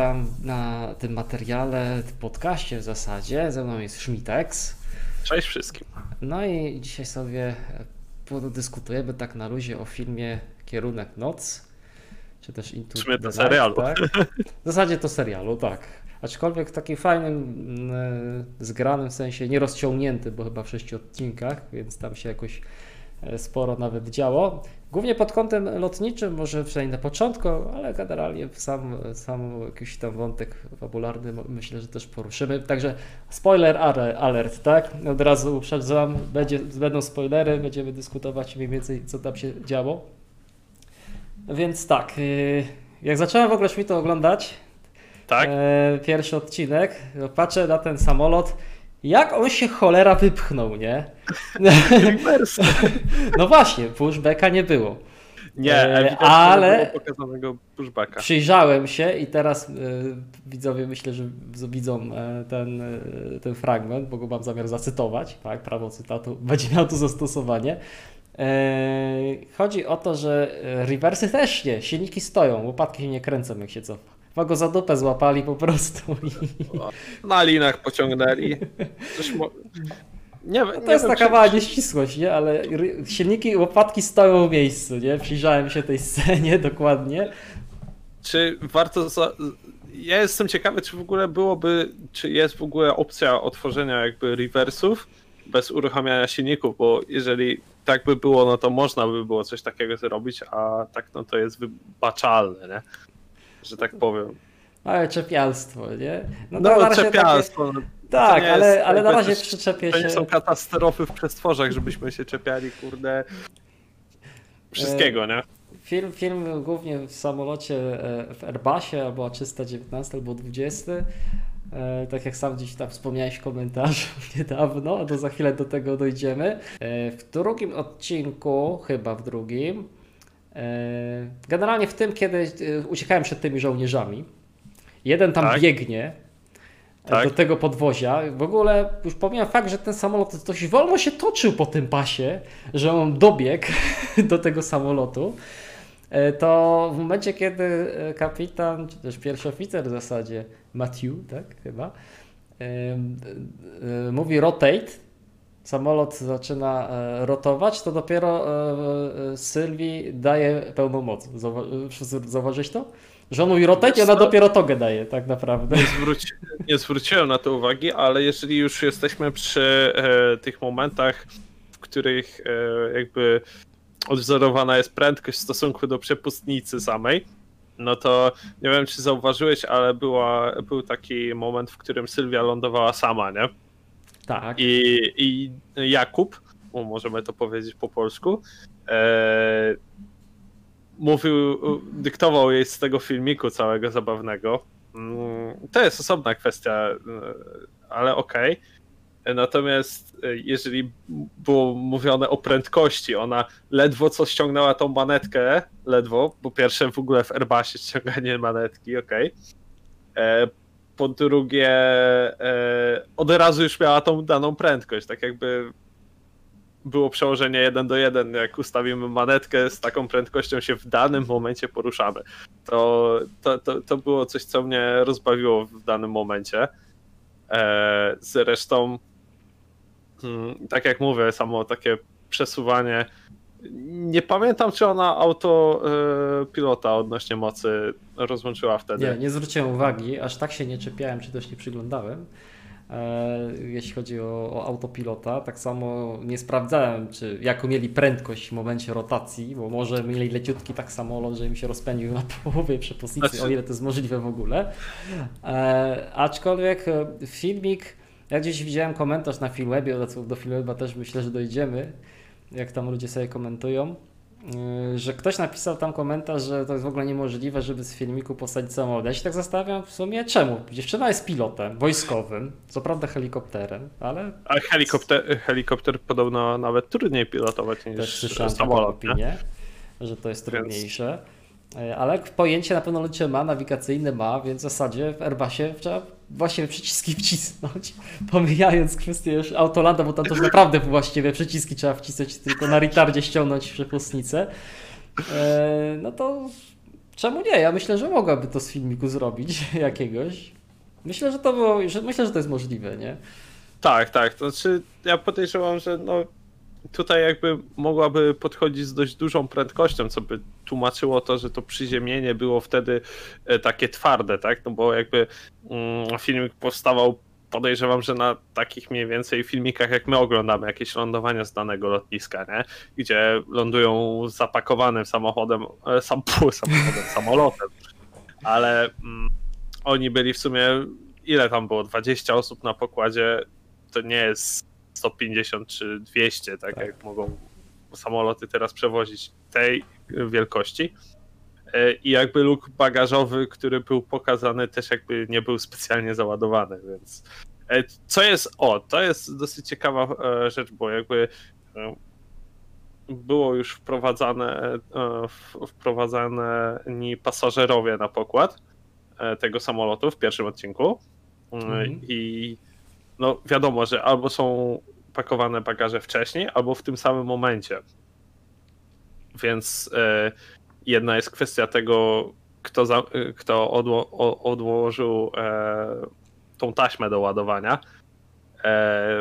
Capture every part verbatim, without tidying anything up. witam na tym materiale, w podcaście w zasadzie. Ze mną jest Śmitek. Cześć wszystkim. No i dzisiaj sobie podyskutujemy tak na luzie o filmie Kierunek Noc, czy też Into the Night, serialu. Tak? W zasadzie to serialu, tak. Aczkolwiek w takim fajnym, zgranym sensie, nie rozciągnięty, bo chyba w sześciu odcinkach, więc tam się jakoś sporo nawet działo. Głównie pod kątem lotniczym, może przynajmniej na początku, ale generalnie sam, sam jakiś tam wątek fabularny myślę, że też poruszymy. Także spoiler alert, tak? Od razu uprzedzam, będzie, będą spoilery, będziemy dyskutować mniej więcej, co tam się działo. Więc tak, jak zacząłem w ogóle mi to oglądać, tak? E, pierwszy odcinek, patrzę na ten samolot, jak on się cholera wypchnął, nie? No właśnie, pushbacka nie było. Nie, ewidentnie ale nie było pokazanego pushbacka. Przyjrzałem się i teraz widzowie, myślę, że widzą ten, ten fragment, bo go mam zamiar zacytować. Tak, prawo cytatu będzie miał tu zastosowanie. Chodzi o to, że rewersy też nie, silniki stoją, łopatki się nie kręcą, jak się cofa. Chyba go za dupę złapali po prostu. Na linach pociągnęli. Coś mo... nie, no to nie jest wiem, taka czy... mała nieścisłość, nie? Ale silniki, łopatki stoją w miejscu, nie? Przyjrzałem się tej scenie dokładnie. Czy warto... Za... Ja jestem ciekawy, czy w ogóle byłoby, czy jest w ogóle opcja otworzenia jakby rewersów bez uruchamiania silników, bo jeżeli tak by było, no to można by było coś takiego zrobić, a tak no to jest wybaczalne, nie? Że tak powiem. Ale czepialstwo, nie? No, no na czepialstwo. Takie... Tak, ale, jest, ale na razie przyczepię się. To są katastrofy w przestworzach, żebyśmy się czepiali, kurde, wszystkiego, nie? Film, film głównie w samolocie, w Airbusie, albo trzysta dziewiętnaście, albo dwadzieścia. Tak jak sam gdzieś tam wspomniałeś w komentarzu niedawno, a to za chwilę do tego dojdziemy. W drugim odcinku, chyba w drugim, generalnie w tym, kiedy uciekałem przed tymi żołnierzami, jeden tam tak. biegnie tak. do tego podwozia. W ogóle już pomijam fakt, że ten samolot dość wolno się toczył po tym pasie, że on dobiegł do tego samolotu. To w momencie, kiedy kapitan, czy też pierwszy oficer w zasadzie, Mathieu, tak chyba, mówi rotate, samolot zaczyna rotować, to dopiero Sylwii daje pełną moc. Zauważyłeś to? Że on mówi rotate, ona dopiero togę daje tak naprawdę. Nie, zwróci, nie zwróciłem na to uwagi, ale jeżeli już jesteśmy przy e, tych momentach, w których e, jakby odwzorowana jest prędkość w stosunku do przepustnicy samej, no to nie wiem, czy zauważyłeś, ale była, był taki moment, w którym Sylwia lądowała sama, nie? Tak. I, i Jakub, możemy to powiedzieć po polsku, e, mówił, dyktował jej z tego filmiku całego zabawnego. To jest osobna kwestia, ale okej. Okay. Natomiast jeżeli było mówione o prędkości, ona ledwo co ściągnęła tą manetkę, ledwo, bo pierwsze w ogóle w Airbusie ściąganie manetki, okej. Okay. Po drugie, e, od razu już miała tą daną prędkość, tak jakby było przełożenie jeden do jeden, jak ustawimy manetkę, z taką prędkością się w danym momencie poruszamy. To, to, to, to było coś, co mnie rozbawiło w danym momencie. E, zresztą, hmm, tak jak mówię, samo takie przesuwanie, nie pamiętam, czy ona auto y, pilota odnośnie mocy rozłączyła wtedy. Nie, nie zwróciłem uwagi, aż tak się nie czepiałem, czy też nie przyglądałem, e, jeśli chodzi o, o autopilota. Tak samo nie sprawdzałem, czy jaką mieli prędkość w momencie rotacji, bo może mieli leciutki tak samolot, że im się rozpędził na połowie przepustnicy, znaczy... o ile to jest możliwe w ogóle. E, aczkolwiek filmik, ja gdzieś widziałem komentarz na Filmwebie, do Filmweba też myślę, że dojdziemy, jak tam ludzie sobie komentują, że ktoś napisał tam komentarz, że to jest w ogóle niemożliwe, żeby z filmiku posadzić samolot. Ja się tak zastanawiam w sumie czemu. Dziewczyna jest pilotem wojskowym, co prawda helikopterem, ale... A helikopter, helikopter podobno nawet trudniej pilotować niż też słyszałem samolot, opinię, że to jest trudniejsze. Więc... Ale pojęcie na pewno ludzie ma, nawigacyjne ma, więc w zasadzie w Airbusie trzeba właściwie przyciski wcisnąć, pomijając kwestię już Autolanda, bo tam też naprawdę właściwie przyciski trzeba wcisnąć, tylko na retardzie ściągnąć przepustnicę. No to Czemu nie? Ja myślę, że mogłaby to z filmiku zrobić jakiegoś. Myślę, że to było, że myślę, że to jest możliwe, nie? Tak, tak. To znaczy, ja podejrzewam, że no tutaj jakby mogłaby podchodzić z dość dużą prędkością, co by tłumaczyło to, że to przyziemienie było wtedy takie twarde, tak? No bo jakby mm, filmik powstawał, podejrzewam, że na takich mniej więcej filmikach, jak my oglądamy, jakieś lądowania z danego lotniska, nie? Gdzie lądują zapakowanym samochodem, sam, samochodem, samolotem, ale mm, oni byli w sumie, ile tam było, dwadzieścia osób na pokładzie, to nie jest sto pięćdziesiąt czy dwieście, tak, tak jak mogą samoloty teraz przewozić tej wielkości. I jakby luk bagażowy, który był pokazany, też jakby nie był specjalnie załadowany, więc co jest, o, to jest dosyć ciekawa rzecz, bo jakby było już wprowadzane, wprowadzane pasażerowie na pokład tego samolotu w pierwszym odcinku. Mhm. I no wiadomo, że albo są pakowane bagaże wcześniej, albo w tym samym momencie. Więc jedna jest kwestia tego, kto, za, kto odło, odłożył e, tą taśmę do ładowania e,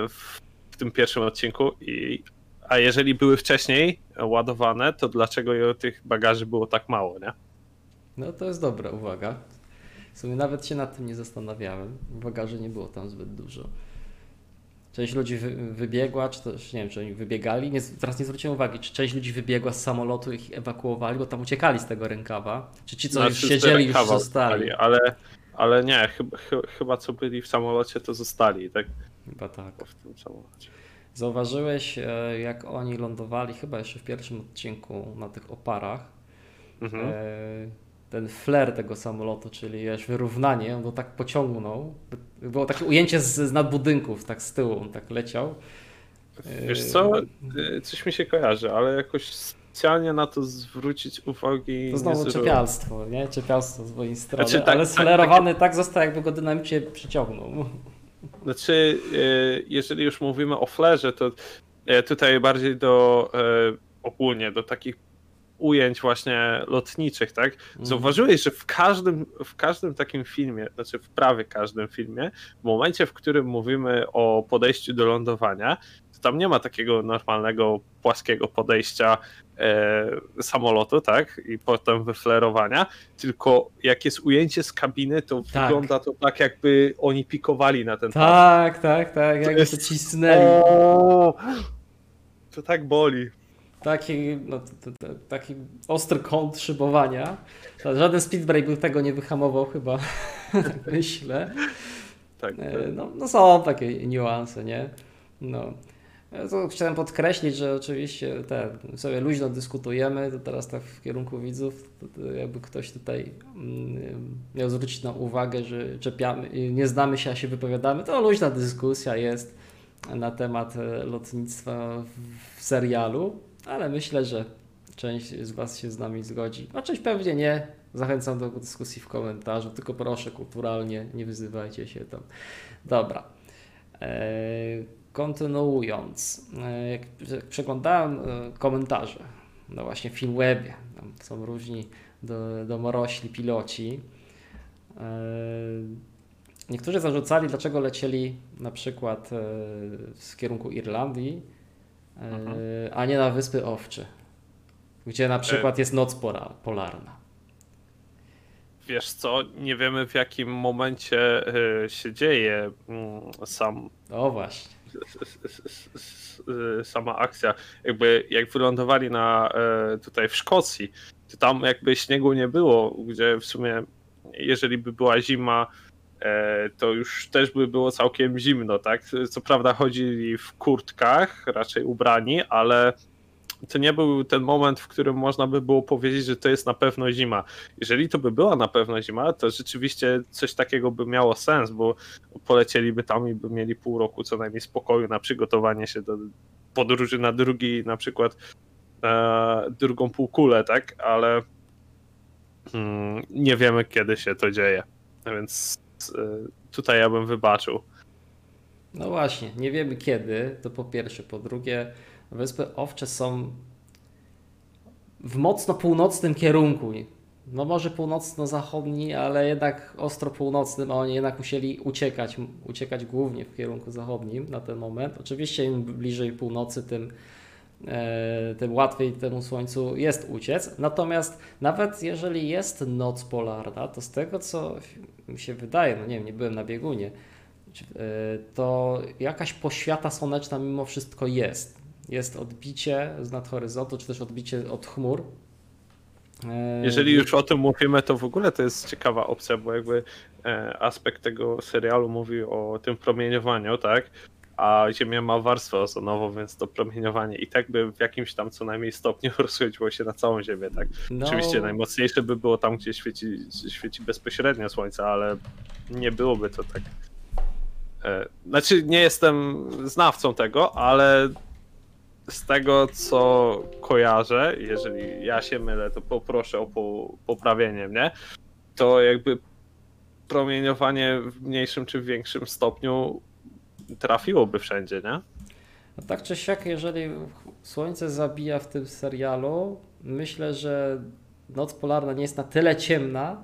w, w tym pierwszym odcinku, i, a jeżeli były wcześniej ładowane, to dlaczego tych bagaży było tak mało, nie? No to jest dobra uwaga. W sumie nawet się nad tym nie zastanawiałem. Bagaży nie było tam zbyt dużo. Część ludzi wybiegła, czy też nie wiem, czy oni wybiegali. Nie, teraz nie zwróciłem uwagi, czy część ludzi wybiegła z samolotu i ich ewakuowali, bo tam uciekali z tego rękawa. Czy ci, co znaczy, już siedzieli, już zostali. Ale, ale nie, chyba, chyba co byli w samolocie, to zostali, tak? Chyba tak. W tym samolocie. Zauważyłeś, jak oni lądowali, chyba jeszcze w pierwszym odcinku, na tych oparach. Mhm. E... ten fler tego samolotu, czyli wiesz, wyrównanie, on go tak pociągnął. Było takie ujęcie z, z nad budynków, tak z tyłu, on tak leciał. Wiesz co, coś mi się kojarzy, ale jakoś specjalnie na to zwrócić uwagi... To znowu nie czepialstwo, nie? Czepialstwo z mojej strony, znaczy, tak, ale sflerowany tak, tak został, jakby go dynamicznie przyciągnął. Znaczy, jeżeli już mówimy o flerze, to tutaj bardziej do ogólnie, do takich ujęć właśnie lotniczych, tak? Zauważyłeś, że w każdym, w każdym takim filmie, znaczy w prawie każdym filmie, w momencie, w którym mówimy o podejściu do lądowania, to tam nie ma takiego normalnego, płaskiego podejścia e, samolotu, tak? I potem wyflerowania, tylko jak jest ujęcie z kabiny, to tak wygląda to tak, jakby oni pikowali na ten pas. Tak, tak, tak, jakby się cisnęli. O, to tak boli. Taki, no, t, t, taki ostry kąt szybowania. Żaden speedbreak by tego nie wyhamował chyba, myślę. Tak, tak. No, no są takie niuanse, nie? No. Ja to chciałem podkreślić, że oczywiście te, sobie luźno dyskutujemy, to teraz tak w kierunku widzów, to, to jakby ktoś tutaj mm, miał zwrócić na uwagę, że czepiamy, nie znamy się, a się wypowiadamy, to luźna dyskusja jest na temat lotnictwa w serialu. Ale myślę, że część z Was się z nami zgodzi, a część pewnie nie. Zachęcam do dyskusji w komentarzu, tylko proszę kulturalnie, nie wyzywajcie się tam. Dobra, eee, kontynuując, eee, jak przeglądałem e, komentarze no właśnie w Filmwebie, tam są różni do, domorośli piloci, eee, niektórzy zarzucali, dlaczego lecieli na przykład e, w kierunku Irlandii, aha, a nie na Wyspy Owcze, gdzie na przykład e... jest noc pora, polarna. Wiesz co, nie wiemy w jakim momencie się dzieje sam... O właśnie. Sama akcja. Jakby jak wylądowali na, tutaj w Szkocji, to tam jakby śniegu nie było, gdzie w sumie jeżeli by była zima, to już też by było całkiem zimno, tak? Co prawda chodzili w kurtkach, raczej ubrani, ale to nie był ten moment, w którym można by było powiedzieć, że to jest na pewno zima. Jeżeli to by była na pewno zima, to rzeczywiście coś takiego by miało sens, bo polecieliby tam i by mieli pół roku co najmniej spokoju na przygotowanie się do podróży na drugi, na przykład e, drugą półkulę, tak? Ale mm, nie wiemy, kiedy się to dzieje, więc tutaj ja bym wybaczył. No właśnie, nie wiemy kiedy, to po pierwsze. Po drugie, Wyspy Owcze są w mocno północnym kierunku no może północno-zachodni, ale jednak ostro północnym, a oni jednak musieli uciekać, uciekać głównie w kierunku zachodnim na ten moment. Oczywiście im bliżej północy, tym, e, tym łatwiej temu słońcu jest uciec. Natomiast nawet jeżeli jest noc polarna, to z tego co mi się wydaje, no nie wiem, nie byłem na biegunie, to jakaś poświata słoneczna mimo wszystko jest. Jest odbicie z nad horyzontu, czy też odbicie od chmur. Jeżeli już o tym mówimy, to w ogóle to jest ciekawa opcja, bo jakby aspekt tego serialu mówi o tym promieniowaniu, tak? A Ziemia ma warstwę ozonową, więc to promieniowanie i tak by w jakimś tam co najmniej stopniu rozchodziło się na całą Ziemię, tak? No. Oczywiście najmocniejsze by było tam, gdzie świeci, świeci bezpośrednio słońce, ale nie byłoby to tak. Znaczy nie jestem znawcą tego, ale z tego co kojarzę, jeżeli ja się mylę, to poproszę o po, poprawienie mnie, to jakby promieniowanie w mniejszym czy większym stopniu trafiłoby wszędzie, nie? No tak czy siak, jeżeli słońce zabija w tym serialu, myślę, że noc polarna nie jest na tyle ciemna,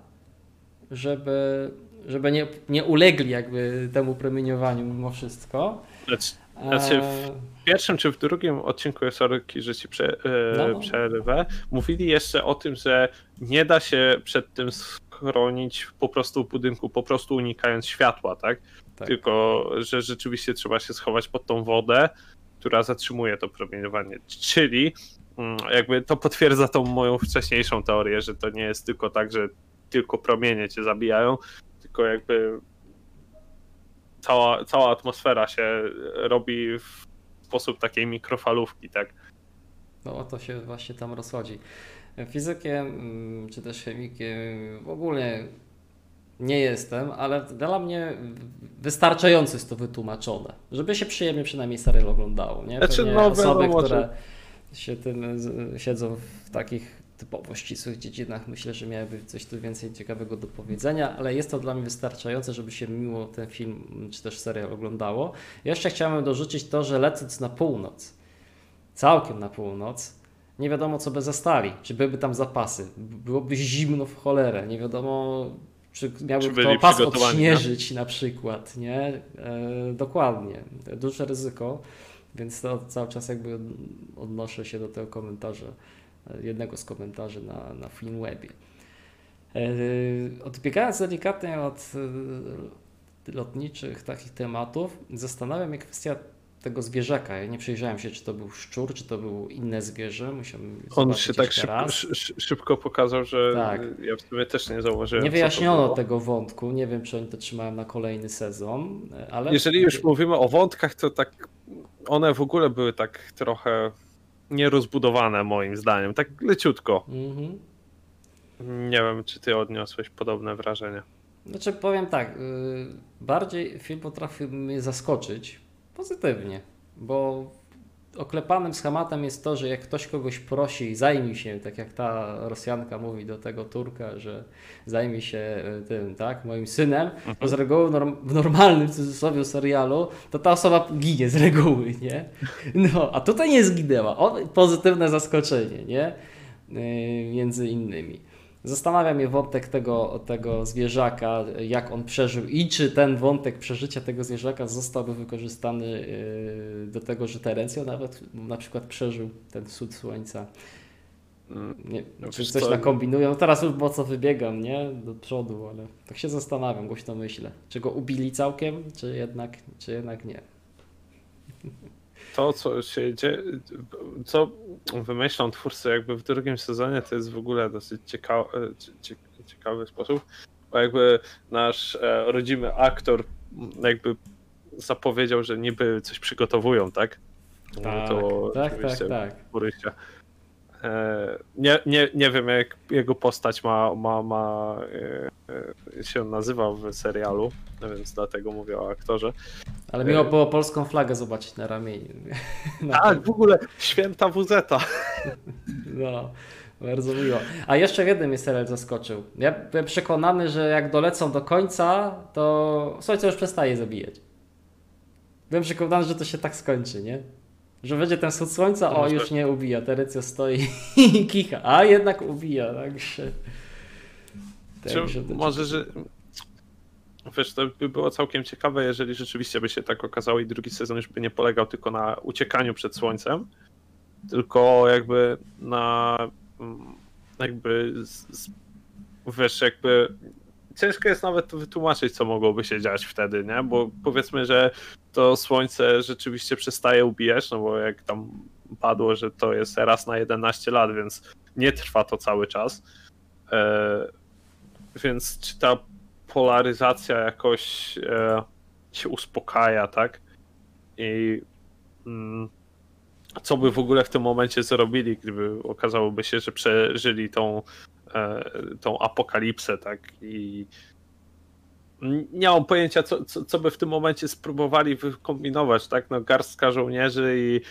żeby... żeby nie, nie ulegli jakby temu promieniowaniu mimo wszystko. Znaczy, znaczy w pierwszym czy w drugim odcinku, sorry, że ci prze, no, no. przerwę, mówili jeszcze o tym, że nie da się przed tym schronić po prostu w budynku, po prostu unikając światła, tak? tak? Tylko, że rzeczywiście trzeba się schować pod tą wodę, która zatrzymuje to promieniowanie, czyli jakby to potwierdza tą moją wcześniejszą teorię, że to nie jest tylko tak, że tylko promienie cię zabijają, tylko jakby cała, cała atmosfera się robi w sposób takiej mikrofalówki, tak? No o to się właśnie tam rozchodzi. Fizykiem czy też chemikiem w ogóle nie jestem, ale dla mnie wystarczająco jest to wytłumaczone, żeby się przyjemnie przynajmniej serial oglądało, nie? Znaczy, no, osoby, no, które się tym siedzą w takich typowo ścisłych dziedzinach, myślę, że miałyby coś tu więcej ciekawego do powiedzenia, ale jest to dla mnie wystarczające, żeby się miło ten film czy też serial oglądało. Jeszcze chciałem dorzucić to, że lecąc na północ, całkiem na północ, nie wiadomo co by zastali, czy byłyby tam zapasy, byłoby zimno w cholerę, nie wiadomo czy miałby kto pas odśnieżyć na przykład, nie? E, dokładnie, duże ryzyko, więc to cały czas jakby odnoszę się do tego komentarza, jednego z komentarzy na, na Filmwebie. Odbiegając delikatnie od lotniczych takich tematów, zastanawiam się kwestia tego zwierzaka. Ja nie przyjrzałem się, czy to był szczur, czy to było inne zwierzę. Musiałem On się tak szybko, szybko pokazał, że tak. Ja w sumie też nie zauważyłem. Nie wyjaśniono tego wątku. Nie wiem, czy oni to trzymają na kolejny sezon. Ale... Jeżeli już mówimy o wątkach, to tak one w ogóle były tak trochę... nierozbudowane moim zdaniem, tak leciutko. Mm-hmm. Nie wiem, czy ty odniosłeś podobne wrażenie. Znaczy powiem tak, bardziej film potrafił mnie zaskoczyć pozytywnie, bo oklepanym schematem jest to, że jak ktoś kogoś prosi i zajmij się, tak jak ta Rosjanka mówi do tego Turka, że zajmij się tym, tak, moim synem, mhm. to z reguły norm- w normalnym, w cudzysłowie, serialu, to ta osoba ginie z reguły, nie? No, a tutaj nie zginęła. O, pozytywne zaskoczenie, nie? Yy, między innymi. Zastanawia mnie wątek tego, tego zwierzaka, jak on przeżył i czy ten wątek przeżycia tego zwierzaka zostałby wykorzystany do tego, że Terencjo nawet na przykład przeżył ten wschód słońca. Nie, no, czy coś nakombinują? No teraz już mocno wybiegam, nie? Do przodu, ale tak się zastanawiam, głośno myślę. Czy go ubili całkiem, czy jednak, czy jednak nie? To, co się dzieje, co wymyślą twórcy jakby w drugim sezonie, to jest w ogóle dosyć ciekawy, ciekawy sposób, bo jakby nasz rodzimy aktor jakby zapowiedział, że niby coś przygotowują, tak? Tak, to tak, tak, tak. Nie, nie, nie wiem, jak jego postać ma, ma, ma się nazywa w serialu, więc dlatego mówię o aktorze. Ale miło było polską flagę zobaczyć na ramieniu. Tak, w ogóle święta wu zeta. No, bardzo miło. A jeszcze w jednym mnie serial zaskoczył. Ja byłem przekonany, że jak dolecą do końca, to słońce już przestaje zabijać. Byłem przekonany, że to się tak skończy, nie? Że będzie ten wschód słońca, o już nie ubija, Terencjo stoi i kicha, a jednak ubija, także Także to... Może, że... Wiesz, to by było całkiem ciekawe, jeżeli rzeczywiście by się tak okazało i drugi sezon już by nie polegał tylko na uciekaniu przed słońcem, tylko jakby na... jakby... Z... Wiesz, jakby... Ciężko jest nawet to wytłumaczyć, co mogłoby się dziać wtedy, nie? Bo powiedzmy, że to słońce rzeczywiście przestaje ubijać, no bo jak tam padło, że to jest raz na jedenaście lat, więc nie trwa to cały czas. E, więc czy ta polaryzacja jakoś e, się uspokaja, tak? I mm, co by w ogóle w tym momencie zrobili, gdyby okazałoby się, że przeżyli tą tą apokalipsę, tak? I nie mam pojęcia, co, co, co by w tym momencie spróbowali wykombinować, tak? No garstka żołnierzy i,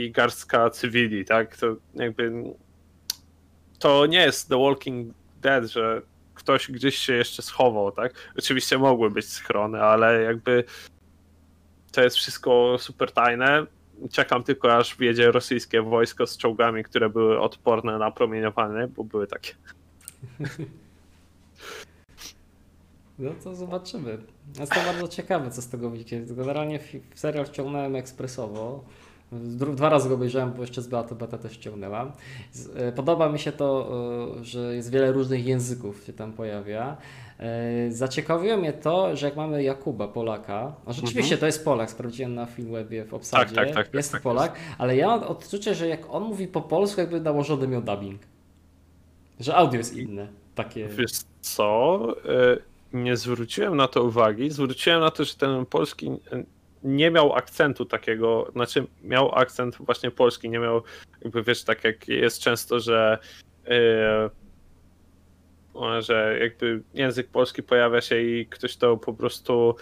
i garstka cywili, tak? To jakby to nie jest The Walking Dead, że ktoś gdzieś się jeszcze schował, tak? Oczywiście mogły być schrony, ale jakby to jest wszystko super tajne. Czekam tylko, aż wjedzie rosyjskie wojsko z czołgami, które były odporne na promieniowanie, bo były takie. No to zobaczymy. Jest to bardzo ciekawe, co z tego wyjdzie. Generalnie w serial wciągnąłem ekspresowo. Dwa razy go obejrzałem, bo jeszcze z Beatą, Beata też wciągnęła. Podoba mi się to, że jest wiele różnych języków się tam pojawia. Zaciekawiło mnie to, że jak mamy Jakuba, Polaka, no rzeczywiście mhm. to jest Polak, sprawdziłem na Filmwebie w obsadzie, tak, tak, tak, jest tak, Polak, jest. Ale ja mam odczucie, że jak on mówi po polsku, jakby nałożony miał dubbing, że audio jest inne. Takie. Wiesz co, nie zwróciłem na to uwagi, zwróciłem na to, że ten polski nie miał akcentu takiego, znaczy miał akcent właśnie polski, nie miał, jakby wiesz, tak jak jest często, że że jakby język polski pojawia się i ktoś to po prostu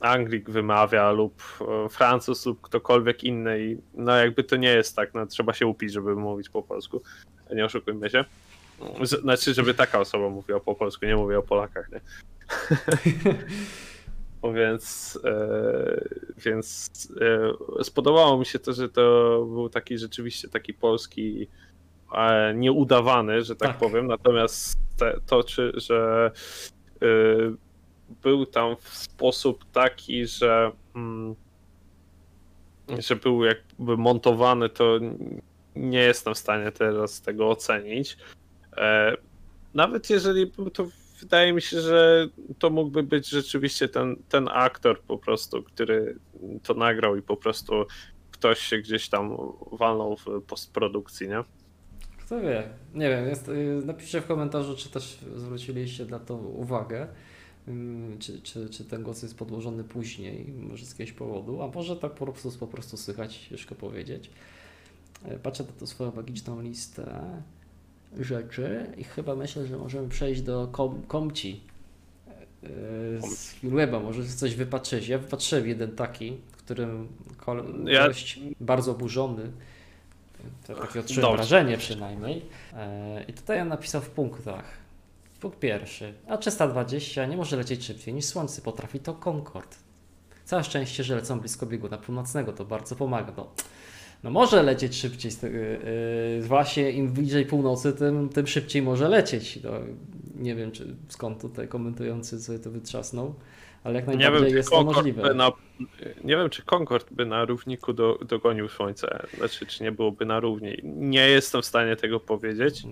Anglik wymawia lub Francuz lub ktokolwiek inny i no jakby to nie jest tak, no trzeba się upić, żeby mówić po polsku, nie oszukujmy się, znaczy żeby taka osoba mówiła po polsku, nie mówię o Polakach, nie? Więc, więc spodobało mi się to, że to był taki rzeczywiście taki polski nieudawany, że tak, tak. powiem, natomiast te, to, czy, że y, był tam w sposób taki, że, mm, że był jakby montowany, to nie jestem w stanie teraz tego ocenić. E, nawet jeżeli był, to wydaje mi się, że to mógłby być rzeczywiście ten, ten aktor po prostu, który to nagrał i po prostu ktoś się gdzieś tam walnął w postprodukcji, nie? Kto wie, nie wiem, jest, napiszcie w komentarzu, czy też zwróciliście na to uwagę, czy, czy, czy ten głos jest podłożony później, może z jakiegoś powodu, a może tak po prostu, po prostu słychać, ciężko powiedzieć. Patrzę na tą swoją magiczną listę rzeczy i chyba myślę, że możemy przejść do kom, komci z Filmweba, może coś wypatrzyć. Ja wypatrzyłem jeden taki, w którym koleś bardzo oburzony. To takie odczułem wrażenie przynajmniej. I tutaj on napisał w punktach. Punkt pierwszy. A trzysta dwadzieścia nie może lecieć szybciej niż Słońce. Potrafi to Concorde. Całe szczęście, że lecą blisko bieguna północnego. To bardzo pomaga. No, no może lecieć szybciej. Właśnie im bliżej północy, tym, tym szybciej może lecieć. No, nie wiem, czy skąd tutaj komentujący sobie to wytrzasnął. Ale jak najbardziej nie wiem, jest to możliwe. Na, nie wiem, czy Concorde by na równiku do, dogonił Słońce, znaczy, czy nie byłoby na równi. Nie jestem w stanie tego powiedzieć.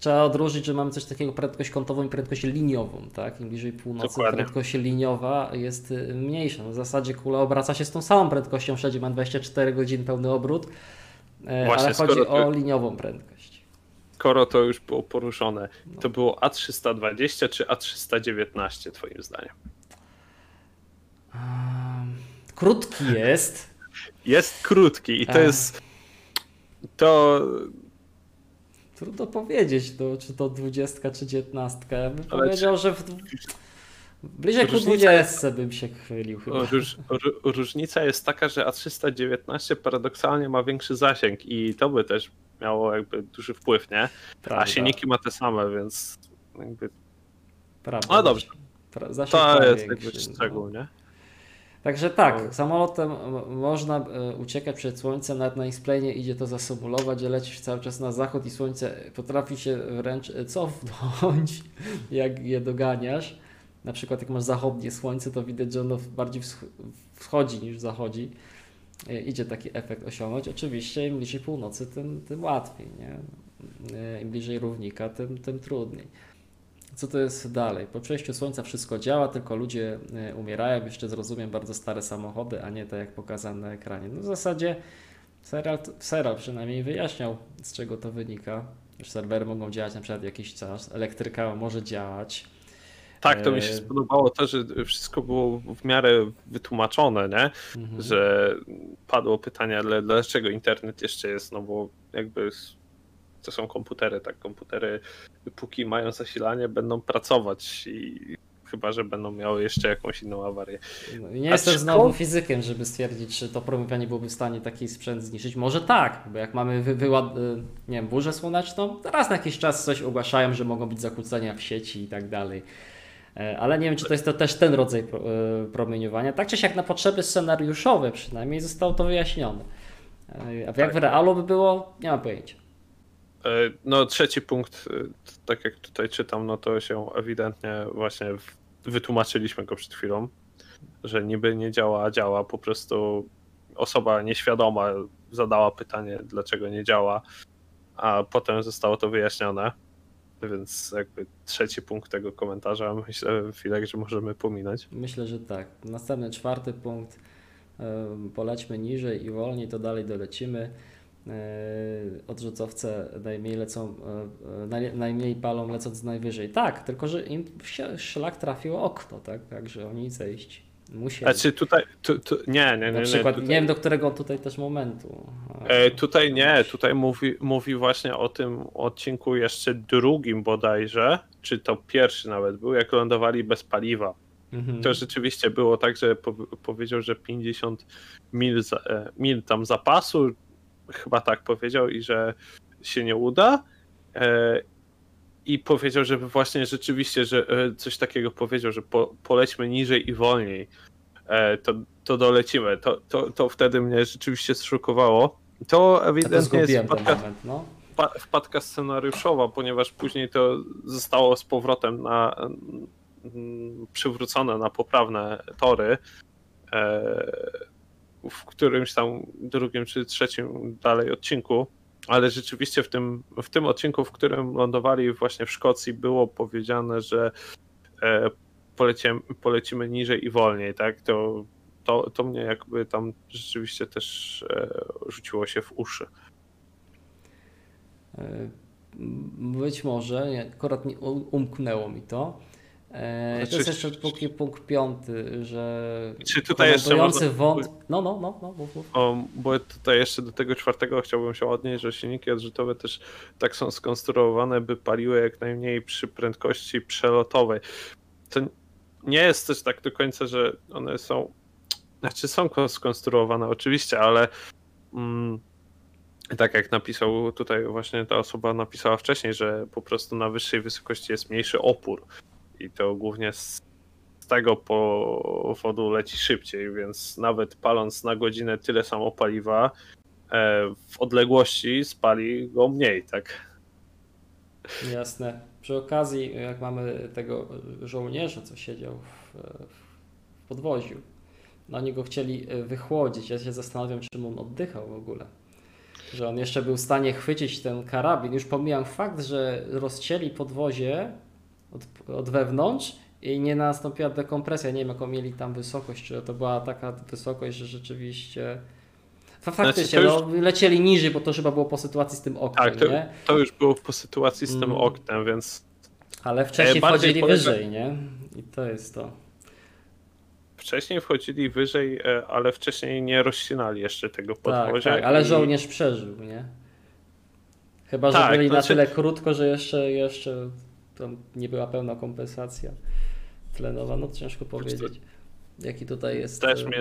Trzeba odróżnić, że mamy coś takiego prędkość kątową i prędkość liniową, tak? Im bliżej północy Dokładnie. Prędkość liniowa jest mniejsza. No w zasadzie kula obraca się z tą samą prędkością, wszędzie mam dwadzieścia cztery godziny pełny obrót, Właśnie, ale chodzi o liniową prędkość. Skoro to już było poruszone, no. To było A trzysta dwadzieścia czy A trzysta dziewiętnaście twoim zdaniem? Krótki jest. Jest krótki i to jest. To. Trudno powiedzieć, to, czy to dwudziestka, czy dziewiętnastka. Ja bym Ale powiedział, czy... że w... bliżej ku dwudziestce bym się chwylił chyba. Róż, różnica jest taka, że A trzysta dziewiętnaście paradoksalnie ma większy zasięg i to by też miało jakby duży wpływ, nie? Prawda. A silniki ma te same, więc. Jakby... Prawda. No dobrze. Zasięg to jest jakby szczegół, no. Nie? Także tak, no. Samolotem można y, uciekać przed słońcem, nawet na X-Plane idzie to zasymulować, że lecisz cały czas na zachód i słońce potrafi się wręcz cofnąć, jak je doganiasz. Na przykład jak masz zachodnie słońce, to widać, że ono bardziej wschodzi niż zachodzi. Y, idzie taki efekt osiągnąć. Oczywiście im bliżej północy, tym, tym łatwiej, nie? Y, im bliżej równika, tym, tym trudniej. Co to jest dalej? Po przejściu słońca wszystko działa, tylko ludzie umierają. Jeszcze zrozumiem bardzo stare samochody, a nie tak jak pokazane na ekranie. No w zasadzie serial, serial przynajmniej wyjaśniał, z czego to wynika. Już serwery mogą działać na przykład jakiś czas, elektryka może działać. Tak, to mi się spodobało to, że wszystko było w miarę wytłumaczone, nie? Mhm. Że padło pytanie, dlaczego internet jeszcze jest, no bo jakby... To są komputery, tak? Komputery, póki mają zasilanie, będą pracować i chyba, że będą miały jeszcze jakąś inną awarię. No, nie A jestem szko... znowu fizykiem, żeby stwierdzić, czy to promowanie byłoby w stanie taki sprzęt zniszczyć. Może tak, bo jak mamy wy, wyład... nie wiem, burzę słoneczną, to raz na jakiś czas coś ogłaszają, że mogą być zakłócenia w sieci i tak dalej. Ale nie wiem, czy to jest to też ten rodzaj promieniowania. Tak czy siak na potrzeby scenariuszowe przynajmniej zostało to wyjaśnione. A jak w realu by było, nie mam pojęcia. No trzeci punkt, tak jak tutaj czytam, no to się ewidentnie właśnie wytłumaczyliśmy go przed chwilą, że niby nie działa, a działa, po prostu osoba nieświadoma zadała pytanie, dlaczego nie działa, a potem zostało to wyjaśnione, więc jakby trzeci punkt tego komentarza, myślę, Filek, że możemy pominąć. Myślę, że tak. Następny, czwarty punkt, polećmy niżej i wolniej, to dalej dolecimy. Odrzutowce najmniej lecą, najmniej palą lecąc najwyżej. Tak, tylko że im szlak trafiło okno, tak? Także oni zejść musieli. Znaczy tutaj, tu, tu, nie, nie, nie. Na przykład, nie, tutaj, nie wiem do którego tutaj też momentu. E, tutaj nie, tutaj mówi, mówi właśnie o tym odcinku jeszcze drugim bodajże, czy to pierwszy nawet był, jak lądowali bez paliwa. Mhm. To rzeczywiście było tak, że po, powiedział, że pięćdziesiąt mil, za, mil tam zapasu, chyba tak powiedział, i że się nie uda, i powiedział, że właśnie rzeczywiście, że coś takiego powiedział, że po, polećmy niżej i wolniej, to, to dolecimy. To, to, to wtedy mnie rzeczywiście zszokowało. To ewidentnie jest wpadka, no. wpadka scenariuszowa, ponieważ później to zostało z powrotem na, przywrócone na poprawne tory. W którymś tam drugim czy trzecim dalej odcinku, ale rzeczywiście w tym, w tym odcinku, w którym lądowali właśnie w Szkocji, było powiedziane, że polecimy, polecimy niżej i wolniej, tak? To, to, to mnie jakby tam rzeczywiście też rzuciło się w uszy. Być może, akurat umknęło mi to. Znaczy, to jest jeszcze póki punkt piąty, że czy tutaj jeszcze można... wąt... No, no, no, no mów, mów. O, bo tutaj jeszcze do tego czwartego chciałbym się odnieść, że silniki odrzutowe też tak są skonstruowane, by paliły jak najmniej przy prędkości przelotowej. To nie jest też tak do końca, że one są... Znaczy są skonstruowane oczywiście, ale mm, tak jak napisał tutaj właśnie ta osoba napisała wcześniej, że po prostu na wyższej wysokości jest mniejszy opór. I to głównie z tego powodu leci szybciej, więc nawet paląc na godzinę tyle samo paliwa, w odległości spali go mniej, tak? Jasne. Przy okazji, jak mamy tego żołnierza, co siedział w, w podwoziu, no oni go chcieli wychłodzić. Ja się zastanawiam, czym on oddychał w ogóle. Że on jeszcze był w stanie chwycić ten karabin. Już pomijam fakt, że rozcięli podwozie Od, od wewnątrz i nie nastąpiła dekompresja. Nie wiem, jaką mieli tam wysokość, czy to była taka wysokość, że rzeczywiście... Faktycznie, znaczy, już... no, lecieli niżej, bo to chyba było po sytuacji z tym oknem, tak, to, nie? To już było po sytuacji z tym mm. oknem, więc... Ale wcześniej wchodzili polega... wyżej, nie? I to jest to. Wcześniej wchodzili wyżej, ale wcześniej nie rozcinali jeszcze tego podwozia. Tak, tak, ale i... żołnierz przeżył, nie? Chyba, że tak, byli znaczy... na tyle krótko, że jeszcze... jeszcze... To nie była pełna kompensacja tlenowa, no ciężko powiedzieć, jaki tutaj jest też mnie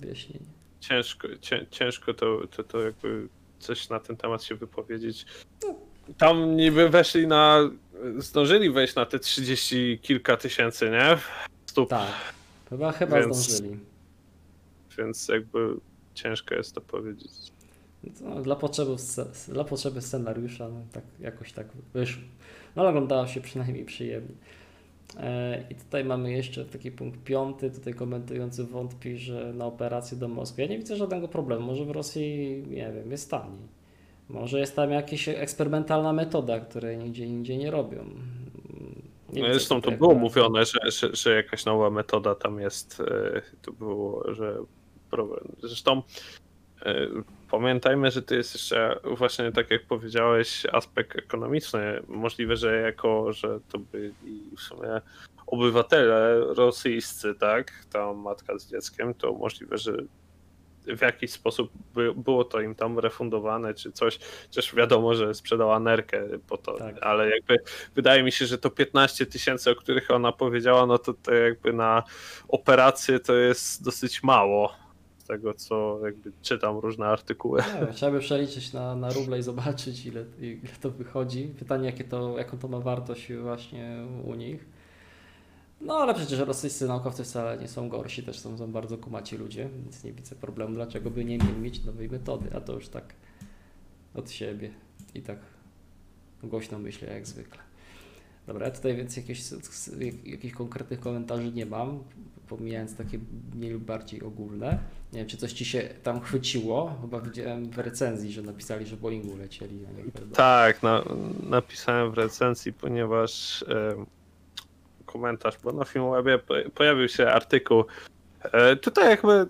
wyjaśnienie. Ciężko, cię, ciężko to, to, to jakby coś na ten temat się wypowiedzieć. Tam niby weszli na, zdążyli wejść na te trzydzieści kilka tysięcy, nie? Stóp. Tak, chyba, chyba Więc... zdążyli. więc jakby ciężko jest to powiedzieć. No, dla, potrzeby, dla potrzeby scenariusza no, tak, jakoś tak wyszło. No ale oglądało się przynajmniej przyjemnie. I tutaj mamy jeszcze taki punkt piąty, tutaj komentujący wątpi, że na operację do Moskwy. Ja nie widzę żadnego problemu, może w Rosji, nie wiem, jest taniej. Może jest tam jakaś eksperymentalna metoda, której nigdzie indziej nie robią. Nie no zresztą to było mówione, że, że, że jakaś nowa metoda tam jest. To było, że problem. Zresztą pamiętajmy, że to jest jeszcze właśnie tak jak powiedziałeś aspekt ekonomiczny. Możliwe, że jako, że to byli w sumie obywatele rosyjscy, tak, tam matka z dzieckiem, to możliwe, że w jakiś sposób by, było to im tam refundowane czy coś, chociaż wiadomo, że sprzedała nerkę po to, tak. Ale jakby wydaje mi się, że to piętnaście tysięcy, o których ona powiedziała, no to, to jakby na operację to jest dosyć mało z tego, co jakby czytam różne artykuły. Nie, trzeba by przeliczyć na, na ruble i zobaczyć ile, ile to wychodzi. Pytanie, jakie to, jaką to ma wartość właśnie u nich. No ale przecież rosyjscy naukowcy wcale nie są gorsi, też są, są bardzo kumaci ludzie, więc nie widzę problemu, dlaczego by nie mieć nowej metody, a to już tak od siebie i tak głośno myślę jak zwykle. Dobra, ja tutaj więc jakichś, jakichś konkretnych komentarzy nie mam, pomijając takie mniej lub bardziej ogólne. Nie wiem, czy coś ci się tam chwyciło, chyba widziałem w recenzji, że napisali, że Boeingu lecieli. A nie tak, na, napisałem w recenzji, ponieważ... Yy... komentarz, bo na Filmwebie pojawił się artykuł. Tutaj jakby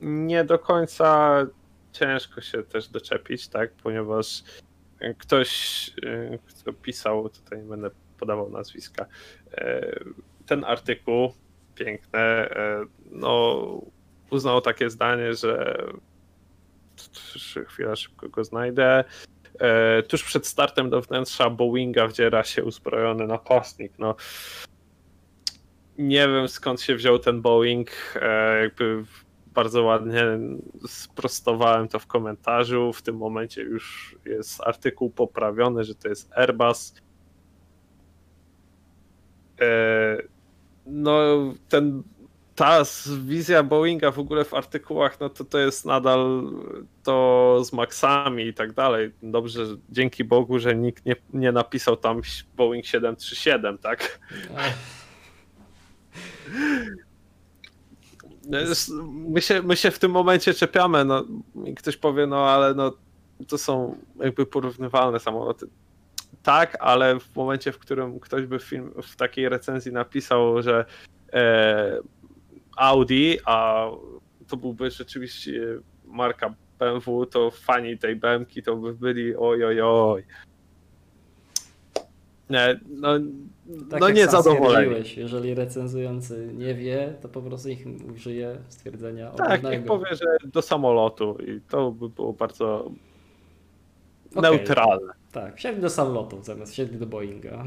nie do końca ciężko się też doczepić, tak, ponieważ ktoś, kto pisał, tutaj nie będę podawał nazwiska, ten artykuł piękny, no uznał takie zdanie, że chwila, szybko go znajdę. Tuż przed startem do wnętrza Boeinga wdziera się uzbrojony napastnik. No, nie wiem skąd się wziął ten Boeing. Jakby bardzo ładnie sprostowałem to w komentarzu. W tym momencie już jest artykuł poprawiony, że to jest Airbus. No, ten... Ta wizja Boeinga w ogóle w artykułach, no to to jest nadal to z Maxami i tak dalej. Dobrze, dzięki Bogu, że nikt nie, nie napisał tam Boeing siedem trzy siedem, tak? My się, my się w tym momencie czepiamy, no i ktoś powie, no ale no to są jakby porównywalne samoloty. Tak, ale w momencie, w którym ktoś by film, w takiej recenzji napisał, że e, Audi, a to byłby rzeczywiście marka B M W, to fani tej B M ki to by byli oj, oj, oj. Nie, no, tak no nie zadowoleni. Jeżeli recenzujący nie wie, to po prostu ich użyje stwierdzenia ogólnego. Tak, niech powie, że do samolotu i to by było bardzo okay, neutralne. Tak, wsiedli do samolotu zamiast wsiedli do Boeinga.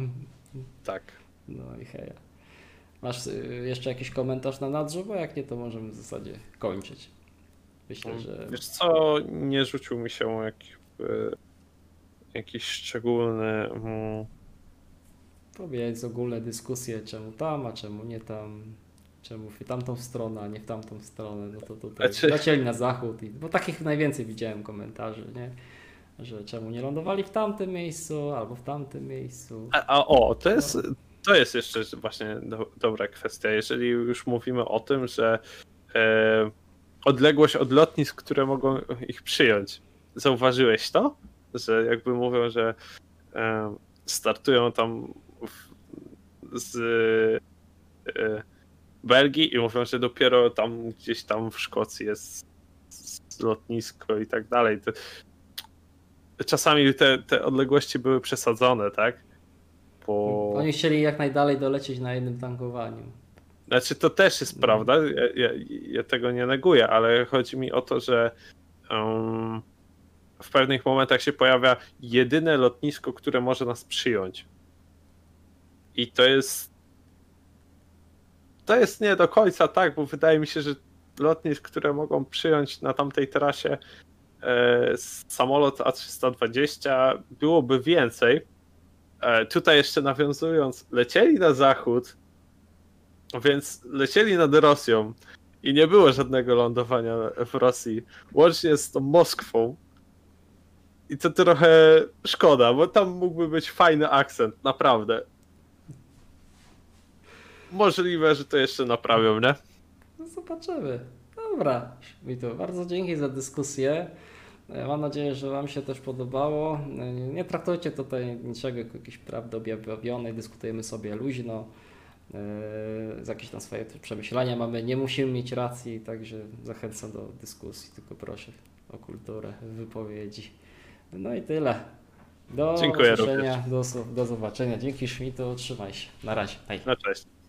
Tak. No i heja. Masz jeszcze jakiś komentarz na nadrzu, bo jak nie, to możemy w zasadzie kończyć. Myślę, że... Wiesz co, nie rzucił mi się jakby jakiś szczególny... To jest ogólne dyskusje, czemu tam, a czemu nie tam, czemu w tamtą stronę, a nie w tamtą stronę, no to tutaj lecieli na zachód, i... bo takich najwięcej widziałem komentarzy, nie? Że czemu nie lądowali w tamtym miejscu, albo w tamtym miejscu. A, a o, to jest... To jest jeszcze właśnie do, dobra kwestia, jeżeli już mówimy o tym, że e, odległość od lotnisk, które mogą ich przyjąć. Zauważyłeś to? Że jakby mówią, że e, startują tam w, z e, Belgii i mówią, że dopiero tam gdzieś tam w Szkocji jest lotnisko i tak dalej. To, czasami te, te odległości były przesadzone, tak? Bo... Oni chcieli jak najdalej dolecieć na jednym tankowaniu. Znaczy to też jest prawda, ja, ja, ja tego nie neguję, ale chodzi mi o to, że um, w pewnych momentach się pojawia jedyne lotnisko, które może nas przyjąć. I to jest to jest nie do końca tak, bo wydaje mi się, że lotnisk, które mogą przyjąć na tamtej trasie e, samolot A trzysta dwadzieścia byłoby więcej. Tutaj jeszcze nawiązując, lecieli na zachód, więc lecieli nad Rosją i nie było żadnego lądowania w Rosji, łącznie z tą Moskwą. I to trochę szkoda, bo tam mógłby być fajny akcent, naprawdę. Możliwe, że to jeszcze naprawią, nie? No zobaczymy. Dobra, Witu, bardzo dzięki za dyskusję. Mam nadzieję, że Wam się też podobało. Nie traktujcie tutaj niczego jako jakiejś prawdy objawionej, dyskutujemy sobie luźno. Z jakieś tam swoje przemyślenia mamy, nie musimy mieć racji, także zachęcam do dyskusji, tylko proszę o kulturę wypowiedzi. No i tyle. Do Dziękuję usłyszenia, do, do zobaczenia. Dzięki, Śmitu, trzymaj się. Na razie. Hej. Na cześć.